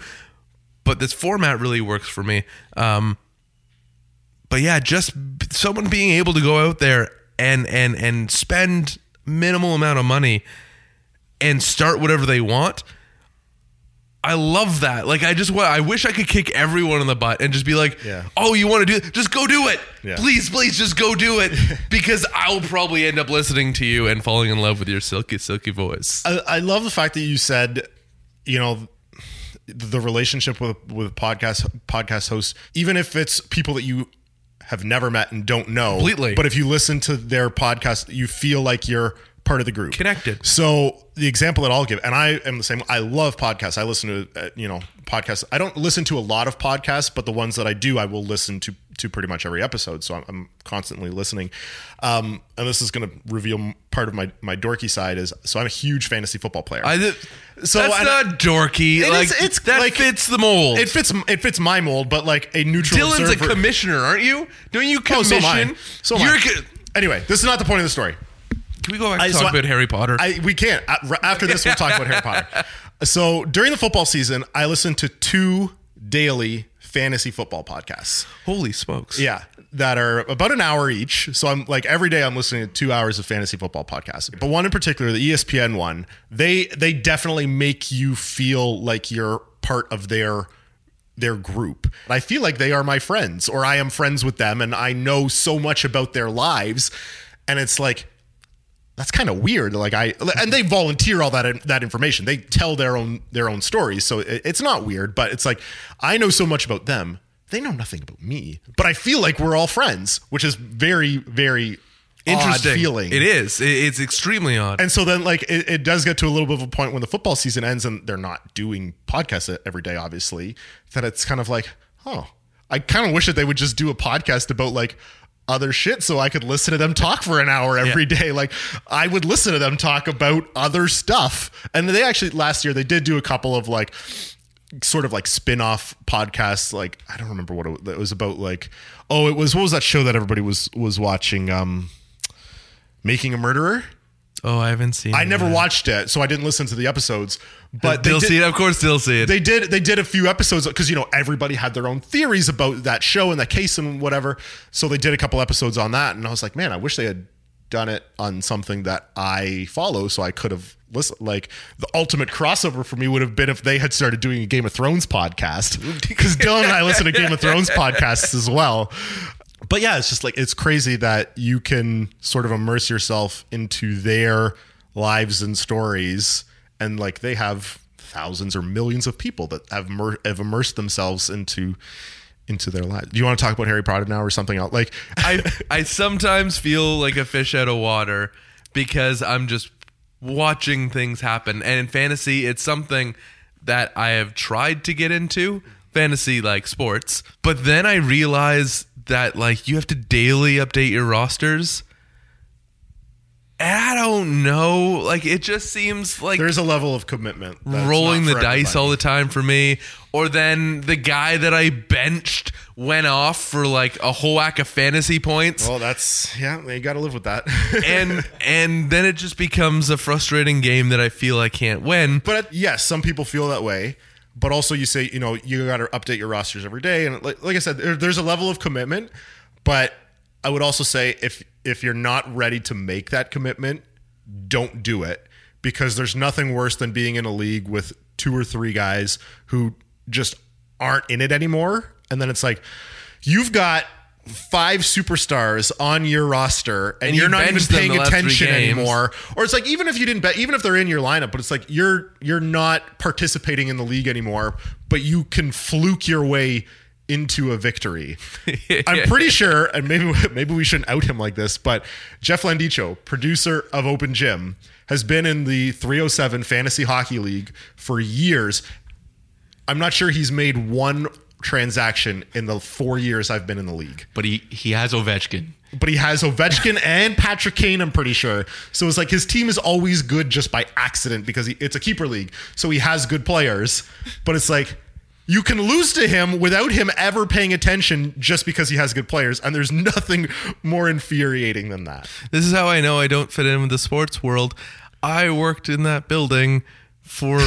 but this format really works for me. But yeah, just someone being able to go out there and spend minimal amount of money and start whatever they want. I love that. Like, I wish I could kick everyone in the butt and just be like, oh, you want to do it? Just go do it. Please, just go do it. Because I'll probably end up listening to you and falling in love with your silky, silky voice. I love the fact that you said, you know, the relationship with podcast hosts, even if it's people that you have never met and don't know. Completely. But if you listen to their podcast, you feel like you're part of the group, connected. So the example that I'll give, and I am the same, I love podcasts. I listen to podcasts. I don't listen to a lot of podcasts, but the ones that I do, I will listen to pretty much every episode. So I'm constantly listening. And this is going to reveal part of my dorky side is, so I'm a huge fantasy football player. Not dorky. Fits the mold. It fits my mold, but like a neutral Dylan's observer. A commissioner, aren't you? Don't you commission? So am I. Anyway, this is not the point of the story. Can we go back and talk about Harry Potter? We can't. After this, we'll talk about Harry Potter. So during the football season, I listened to 2 daily fantasy football podcasts. Holy smokes. Yeah. That are about an hour each. So I'm like, every day I'm listening to 2 hours of fantasy football podcasts. But one in particular, the ESPN one, they definitely make you feel like you're part of their group. I feel like they are my friends, or I am friends with them, and I know so much about their lives. And it's like, that's kind of weird. And they volunteer all that information. They tell their own stories. So it's not weird, but it's like, I know so much about them. They know nothing about me, but I feel like we're all friends, which is very, very interesting odd feeling. It is. It's extremely odd. And so then like, it does get to a little bit of a point when the football season ends and they're not doing podcasts every day, obviously, that it's kind of like, oh, I kind of wish that they would just do a podcast about like other shit, so I could listen to them talk for an hour every day. Like I would listen to them talk about other stuff. And they actually, last year, they did do a couple of like sort of like spin-off podcasts. Like, I don't remember what it was about. Like, what was that show that everybody was watching? Making a Murderer. Oh, I haven't seen it. I never watched it, so I didn't listen to the episodes. But they'll see it. Of course, they'll see it. They did a few episodes because, everybody had their own theories about that show and the case and whatever. So they did a couple episodes on that. And I was like, man, I wish they had done it on something that I follow, so I could have listened. Like the ultimate crossover for me would have been if they had started doing a Game of Thrones podcast, because Dylan and I listen to Game of Thrones podcasts as well. But yeah, it's just like, it's crazy that you can sort of immerse yourself into their lives and stories. And like, they have thousands or millions of people that have immersed themselves into their lives. Do you want to talk about Harry Potter now or something else? Like I sometimes feel like a fish out of water because I'm just watching things happen. And in fantasy, it's something that I have tried to get into, fantasy like sports. But then I realize that like you have to daily update your rosters. I don't know. Like it just seems like there's a level of commitment. Rolling the dice all the time for me. Or then the guy that I benched went off for like a whole whack of fantasy points. Well, you got to live with that. and then it just becomes a frustrating game that I feel I can't win. But yes, some people feel that way. But also you say, you got to update your rosters every day. And like I said, there's a level of commitment. But I would also say if you're not ready to make that commitment, don't do it. Because there's nothing worse than being in a league with 2 or 3 guys who just aren't in it anymore. And then it's like, you've got 5 superstars on your roster and you're not even paying attention anymore. Or it's like, even if you didn't bet, even if they're in your lineup, but it's like, you're not participating in the league anymore, but you can fluke your way into a victory. I'm pretty sure. And maybe we shouldn't out him like this, but Jeff Landicho, producer of Open Gym, has been in the 307 Fantasy Hockey League for years. I'm not sure he's made one transaction in the 4 years I've been in the league. But he has Ovechkin. But he has Ovechkin and Patrick Kane, I'm pretty sure. So it's like his team is always good just by accident because it's a keeper league. So he has good players. But it's like you can lose to him without him ever paying attention just because he has good players. And there's nothing more infuriating than that. This is how I know I don't fit in with the sports world. I worked in that building for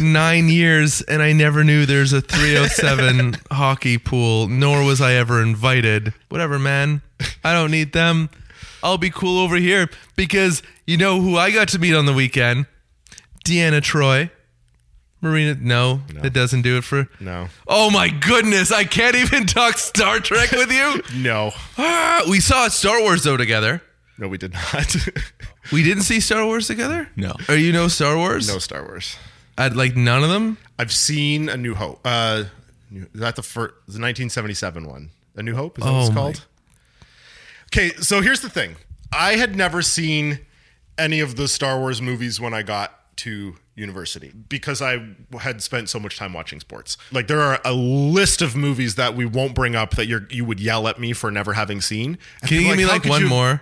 9 years and I never knew there's a 307 hockey pool, nor was I ever invited. Whatever, man. I don't need them. I'll be cool over here because you know who I got to meet on the weekend? Deanna Troy. Marina, no, it doesn't do it for... No. Oh my goodness, I can't even talk Star Trek with you? No. Ah, we saw Star Wars though together. No, we did not. We didn't see Star Wars together? No. Are you no Star Wars? No Star Wars. I'd like none of them? I've seen A New Hope. Is that the first, the 1977 one? A New Hope? Is that what it's called? Okay, so here's the thing. I had never seen any of the Star Wars movies when I got to university because I had spent so much time watching sports. Like there are a list of movies that we won't bring up that you would yell at me for never having seen. And can you give me like one more?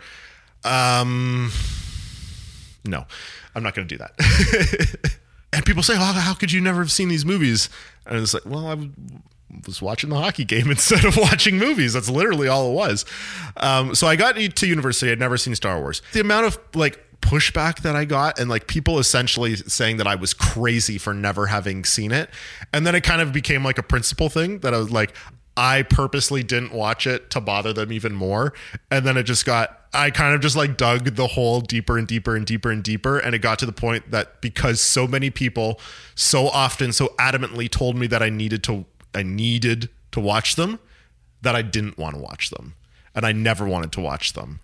No, I'm not going to do that. And people say, oh, how could you never have seen these movies? And it's like, well, I was watching the hockey game instead of watching movies. That's literally all it was. So I got to university. I'd never seen Star Wars. The amount of like pushback that I got and like people essentially saying that I was crazy for never having seen it. And then it kind of became like a principal thing that I was like, I purposely didn't watch it to bother them even more. And then it just got, I kind of just like dug the hole deeper and deeper and deeper and deeper. And it got to the point that because so many people so often, so adamantly told me that I needed to watch them, that I didn't want to watch them. And I never wanted to watch them.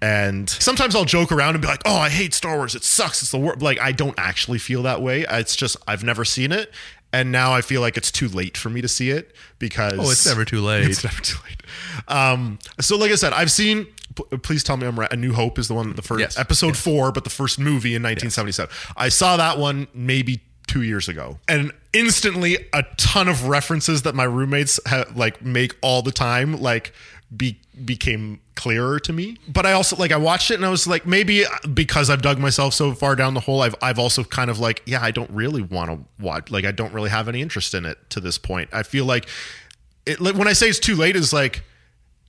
And sometimes I'll joke around and be like, oh, I hate Star Wars. It sucks. It's the worst. Like, I don't actually feel that way. It's just, I've never seen it. And now I feel like it's too late for me to see it because... Oh, it's never too late. It's never too late. So like I said, I've seen... Please tell me I'm right. A New Hope is the one, the first episode four, but the first movie in 1977. Yes. I saw that one maybe 2 years ago. And instantly a ton of references that my roommates make all the time like became clearer to me. But I also I watched it and I was like, maybe because I've dug myself so far down the hole, I've also kind of like, I don't really want to watch. Like I don't really have any interest in it to this point. I feel like it, when I say it's too late is like,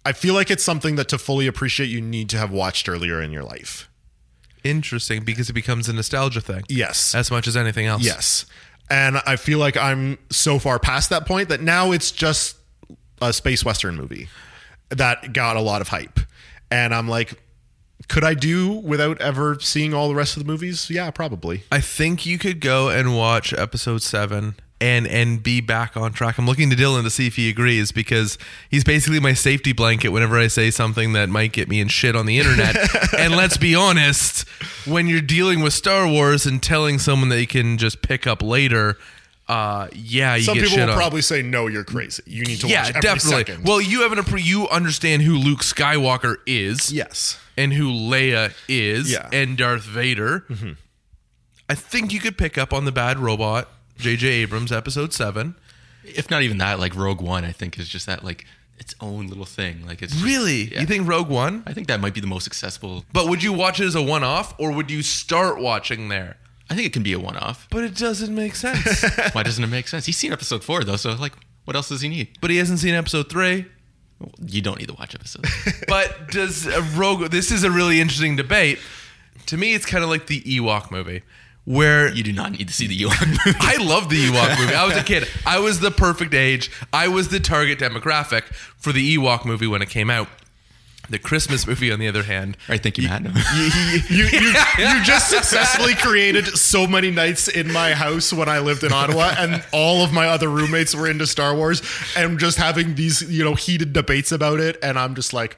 I feel like it's something that to fully appreciate, you need to have watched earlier in your life. Interesting, because it becomes a nostalgia thing. Yes. As much as anything else. Yes. And I feel like I'm so far past that point that now it's just a space Western movie that got a lot of hype. And I'm like, could I do without ever seeing all the rest of the movies? Yeah, probably. I think you could go and watch episode 7 and be back on track. I'm looking to Dylan to see if he agrees because he's basically my safety blanket whenever I say something that might get me in shit on the internet. And let's be honest, when you're dealing with Star Wars and telling someone that you can just pick up later... you some get people shit will on. Probably say, no, you're crazy. You need to watch every definitely. Second. Well, you have you understand who Luke Skywalker is. Yes. And who Leia is. Yeah. And Darth Vader. Mm-hmm. I think you could pick up on the Bad Robot, J.J. Abrams, episode 7. If not even that, like Rogue One, I think is just that, like its own little thing. Like it's really? Just, yeah. You think Rogue One? I think that might be the most accessible. But would you watch it as a one-off or would you start watching there? I think it can be a one-off. But it doesn't make sense. Why doesn't it make sense? He's seen episode 4, though, so, like, what else does he need? But he hasn't seen episode 3. Well, you don't need to watch episode 3. But does a Rogue... This is a really interesting debate. To me, it's kind of like the Ewok movie, where... You do not need to see the Ewok movie. I love the Ewok movie. I was a kid. I was the perfect age. I was the target demographic for the Ewok movie when it came out. The Christmas movie, on the other hand... All right, thank you, Matt. You just successfully created so many nights in my house when I lived in Ottawa, and all of my other roommates were into Star Wars, and just having these, heated debates about it, and I'm just like,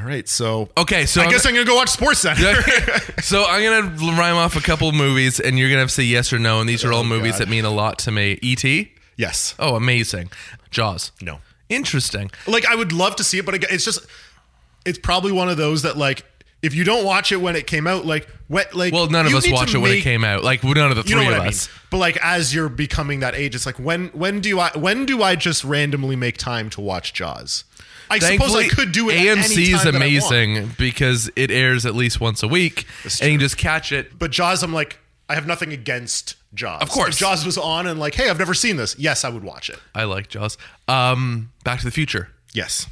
all right, so... Okay, so... I guess I'm going to go watch SportsCenter. So I'm going to rhyme off a couple movies, and you're going to have to say yes or no, and these are all movies that mean a lot to me. E.T.? Yes. Oh, amazing. Jaws? No. Interesting. Like I would love to see it, but it's probably one of those that like if you don't watch it when it came out, well, none of us watch it when it came out. Like, none of the three of us. But like, as you're becoming that age, it's like, when do I just randomly make time to watch Jaws? I suppose I could do it. AMC is amazing because it airs at least once a week, and you can just catch it. But Jaws, I'm like, I have nothing against Jaws. Of course, if Jaws was on and like, hey, I've never seen this. Yes, I would watch it. I like Jaws. Back to the Future. Yes.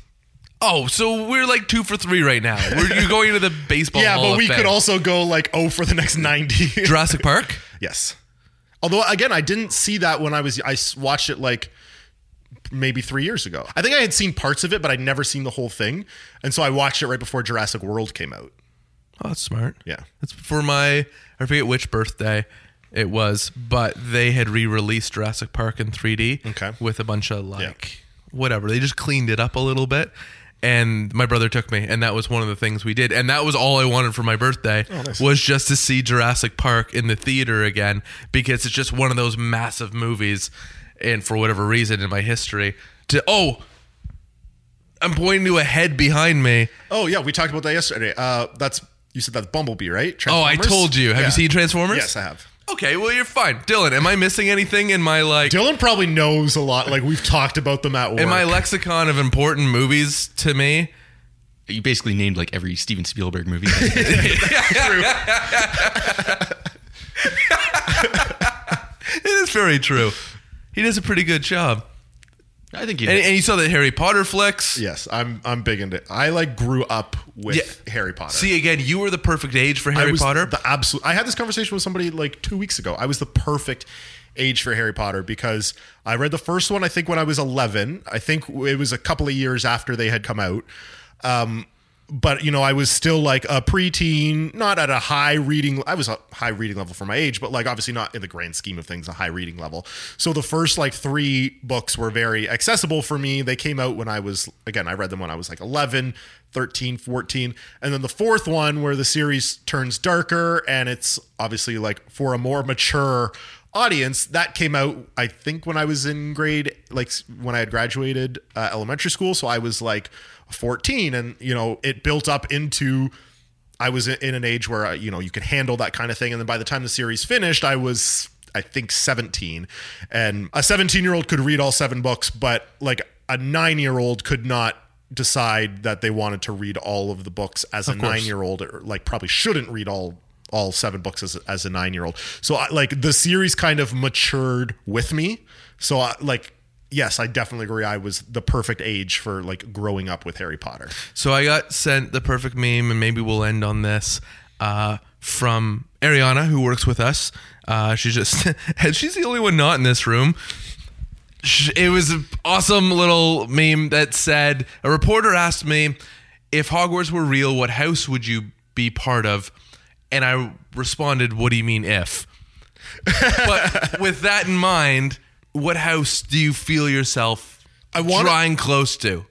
Oh, so we're like 2 for 3 right now. You're going into the baseball. Yeah, Hall but we of could Fame. Also go like 0 for the next 90. Jurassic Park. Yes. Although again, I didn't see that when I watched it like maybe 3 years ago. I think I had seen parts of it, but I'd never seen the whole thing. And so I watched it right before Jurassic World came out. Oh, that's smart. Yeah. It's for my, I forget which birthday it was, but they had re-released Jurassic Park in 3D with a bunch of whatever. They just cleaned it up a little bit. And my brother took me, and that was one of the things we did. And that was all I wanted for my birthday was just to see Jurassic Park in the theater again, because it's just one of those massive movies. And for whatever reason in my history I'm pointing to a head behind me. Oh yeah. We talked about that yesterday. You said that's Bumblebee, right? Oh, I told you. Have you seen Transformers? Yes, I have. Okay, well, you're fine. Dylan, am I missing anything in my, like... Dylan probably knows a lot. Like, we've talked about them at work. In my lexicon of important movies to me... You basically named, like, every Steven Spielberg movie. True. It is very true. He does a pretty good job. I think he does. And you saw the Harry Potter flicks. Yes, I'm big into it. I, like, grew up with Harry Potter. See, again, you were the perfect age for Harry Potter. I had this conversation with somebody like 2 weeks ago. I was the perfect age for Harry Potter because I read the first one, I think, when I was 11. I think it was a couple of years after they had come out. But, you know, I was still like a preteen, not at a high reading. I was a high reading level for my age, but like obviously not in the grand scheme of things, a high reading level. So the first like 3 books were very accessible for me. They came out when I was, again, I read them when I was like 11, 13, 14. And then the fourth one where the series turns darker and it's obviously like for a more mature audience, that came out, I think, when I was in grade, like when I had graduated elementary school. So I was like 14, and you know, it built up into, I was in an age where you know, you could handle that kind of thing. And then by the time the series finished, I was, I think, 17, and a 17-year-old could read all 7 books, but like a 9-year-old could not decide that they wanted to read all of the books as a 9-year-old, or like probably shouldn't read all 7 books as a 9-year-old. So like the series kind of matured with me. So yes, I definitely agree. I was the perfect age for like growing up with Harry Potter. So I got sent the perfect meme, and maybe we'll end on this, from Ariana, who works with us. She's the only one not in this room. It was an awesome little meme that said, a reporter asked me, if Hogwarts were real, what house would you be part of? And I responded, what do you mean if? But with that in mind, what house do you feel yourself drawing close to?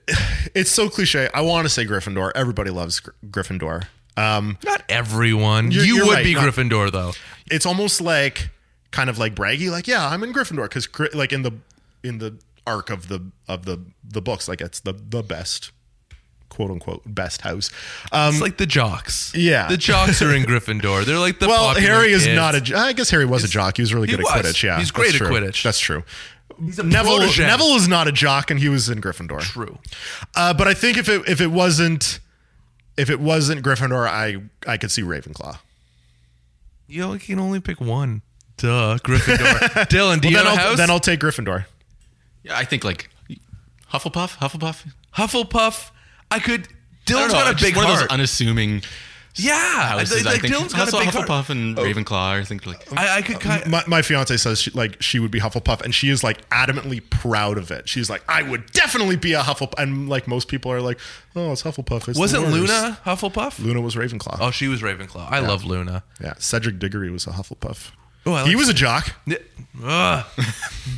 It's so cliche. I want to say Gryffindor. Everybody loves Gryffindor. Not everyone. You would be Gryffindor, though. It's almost like kind of like braggy. Like, yeah, I'm in Gryffindor because like in the arc of the books, like it's the best, quote unquote, best house. It's like the jocks. Yeah. The jocks are in Gryffindor. They're like the popular Harry is kids. Not a jock. I guess Harry was a jock. He was really good at Quidditch. Yeah. He's great at Quidditch. That's true. He's a protege. Neville is not a jock, and he was in Gryffindor. True. But I think if it wasn't Gryffindor, I could see Ravenclaw. You can only pick one. Duh. Gryffindor. Dylan, do you know a house? Then I'll take Gryffindor. Yeah, I think like Hufflepuff. I could. Dylan's got a big heart. One of those unassuming. Yeah, I think Dylan's got a big Hufflepuff heart. And Ravenclaw, I think. Like I could. My fiance says she would be Hufflepuff, and she is like adamantly proud of it. She's like, I would definitely be a Hufflepuff, and like most people are like, oh, it's Hufflepuff. Wasn't Luna Hufflepuff? Luna was Ravenclaw. Oh, she was Ravenclaw. I love Luna. Yeah, Cedric Diggory was a Hufflepuff. Oh, he was a jock.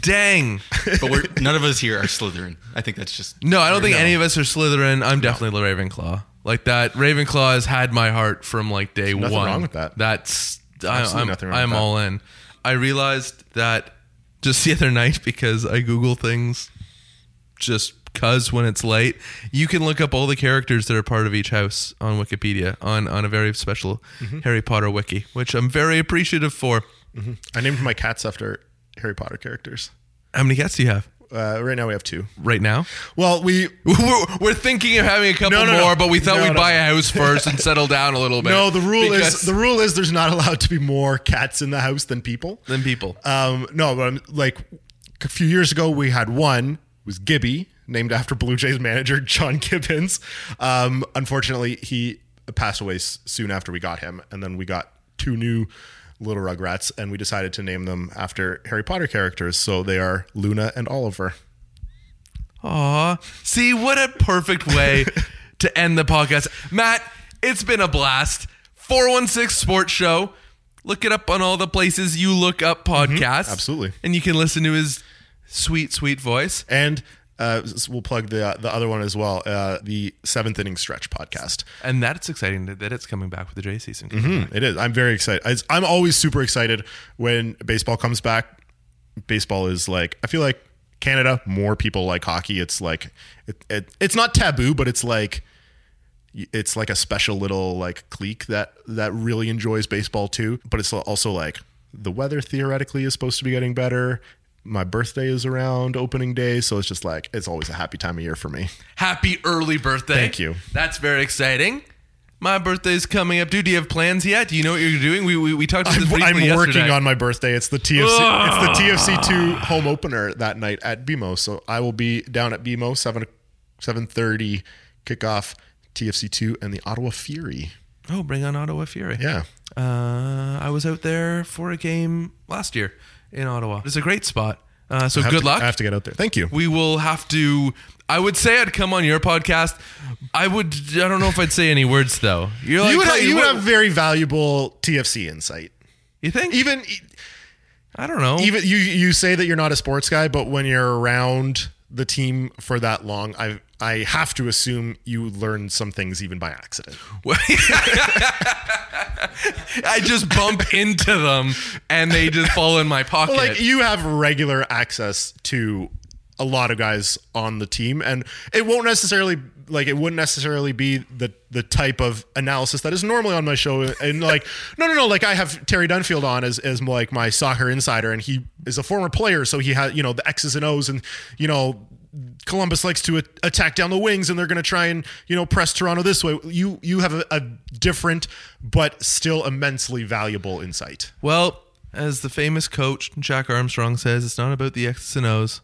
Dang. But none of us here are Slytherin. I think that's just... No, I don't think any of us are Slytherin. I'm definitely Ravenclaw. Like that, Ravenclaw has had my heart from like day one. Nothing wrong with that. I'm all in. I realized that just the other night because I Google things just because when it's light, you can look up all the characters that are part of each house on Wikipedia, on a very special Harry Potter wiki, which I'm very appreciative for. Mm-hmm. I named my cats after Harry Potter characters. How many cats do you have? Right now we have two. Right now? Well, we're thinking of having a couple more, but we thought we'd buy a house first and settle down a little bit. No, the rule is there's not allowed to be more cats in the house than people. No, but I'm like a few years ago we had one. It was Gibby, named after Blue Jays manager John Gibbons. Unfortunately, he passed away soon after we got him, and then we got two new little Rugrats, and we decided to name them after Harry Potter characters, so they are Luna and Oliver. Aw, see, what a perfect way to end the podcast. Matt, it's been a blast. 416 Sports Show. Look it up on all the places you look up podcasts. Mm-hmm, absolutely. And you can listen to his sweet, sweet voice. And we'll plug the other one as well, the Seventh Inning Stretch podcast. And that's exciting that it's coming back with the Jays season. Mm-hmm. It is. I'm very excited. I'm always super excited when baseball comes back. Baseball is like, I feel like Canada, more people like hockey. It's like, it's not taboo, but it's like a special little like clique that really enjoys baseball too. But it's also like the weather theoretically is supposed to be getting better. My birthday is around opening day, so it's just like, it's always a happy time of year for me. Happy early birthday. Thank you. That's very exciting. My birthday's coming up. Dude, do you have plans yet? Do you know what you're doing? We talked about this briefly yesterday. I'm working on my birthday. It's the TFC. It's the TFC2 home opener that night at BMO, so I will be down at BMO, 7:30 kickoff, TFC2 and the Ottawa Fury. Oh, bring on Ottawa Fury. Yeah. I was out there for a game last year in Ottawa. It's a great spot. So good luck. I have to get out there. Thank you. We will have to. I would say I'd come on your podcast. I don't know if I'd say any words though. You would have very valuable TFC insight. You think? Even I don't know. Even you say that you're not a sports guy, but when you're around the team for that long, I have to assume you learn some things even by accident. I just bump into them and they just fall in my pocket. Well, like you have regular access to a lot of guys on the team, and it wouldn't necessarily be the type of analysis that is normally on my show. And like, no. Like I have Terry Dunfield on as like my soccer insider, and he is a former player. So he had, the X's and O's, and, Columbus likes to attack down the wings and they're going to try and, press Toronto this way. You have a different, but still immensely valuable insight. Well, as the famous coach Jack Armstrong says, it's not about the X's and O's,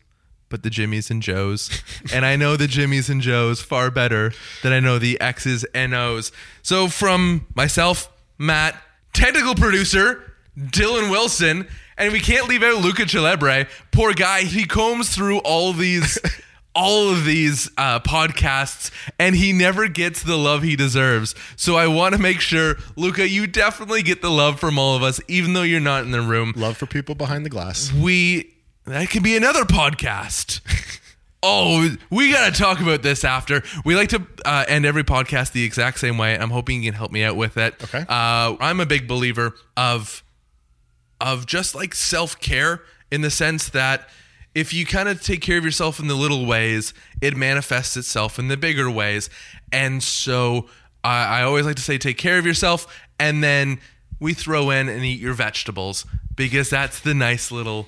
but the Jimmies and Joes. And I know the Jimmies and Joes far better than I know the X's and O's. So from myself, Matt, technical producer Dylan Wilson, and we can't leave out Luca Celebre. Poor guy. He combs through all of these podcasts, and he never gets the love he deserves. So I want to make sure, Luca, you definitely get the love from all of us, even though you're not in the room. Love for people behind the glass. That could be another podcast. Oh, we got to talk about this after. We like to end every podcast the exact same way. I'm hoping you can help me out with it. Okay. I'm a big believer of just like self-care, in the sense that if you kind of take care of yourself in the little ways, it manifests itself in the bigger ways. And so I always like to say, take care of yourself. And then we throw in and eat your vegetables, because that's the nice little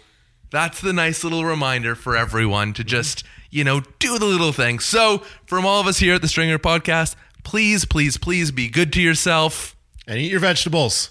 reminder for everyone to just, do the little things. So from all of us here at the Stringer Podcast, please, please, please be good to yourself. And eat your vegetables.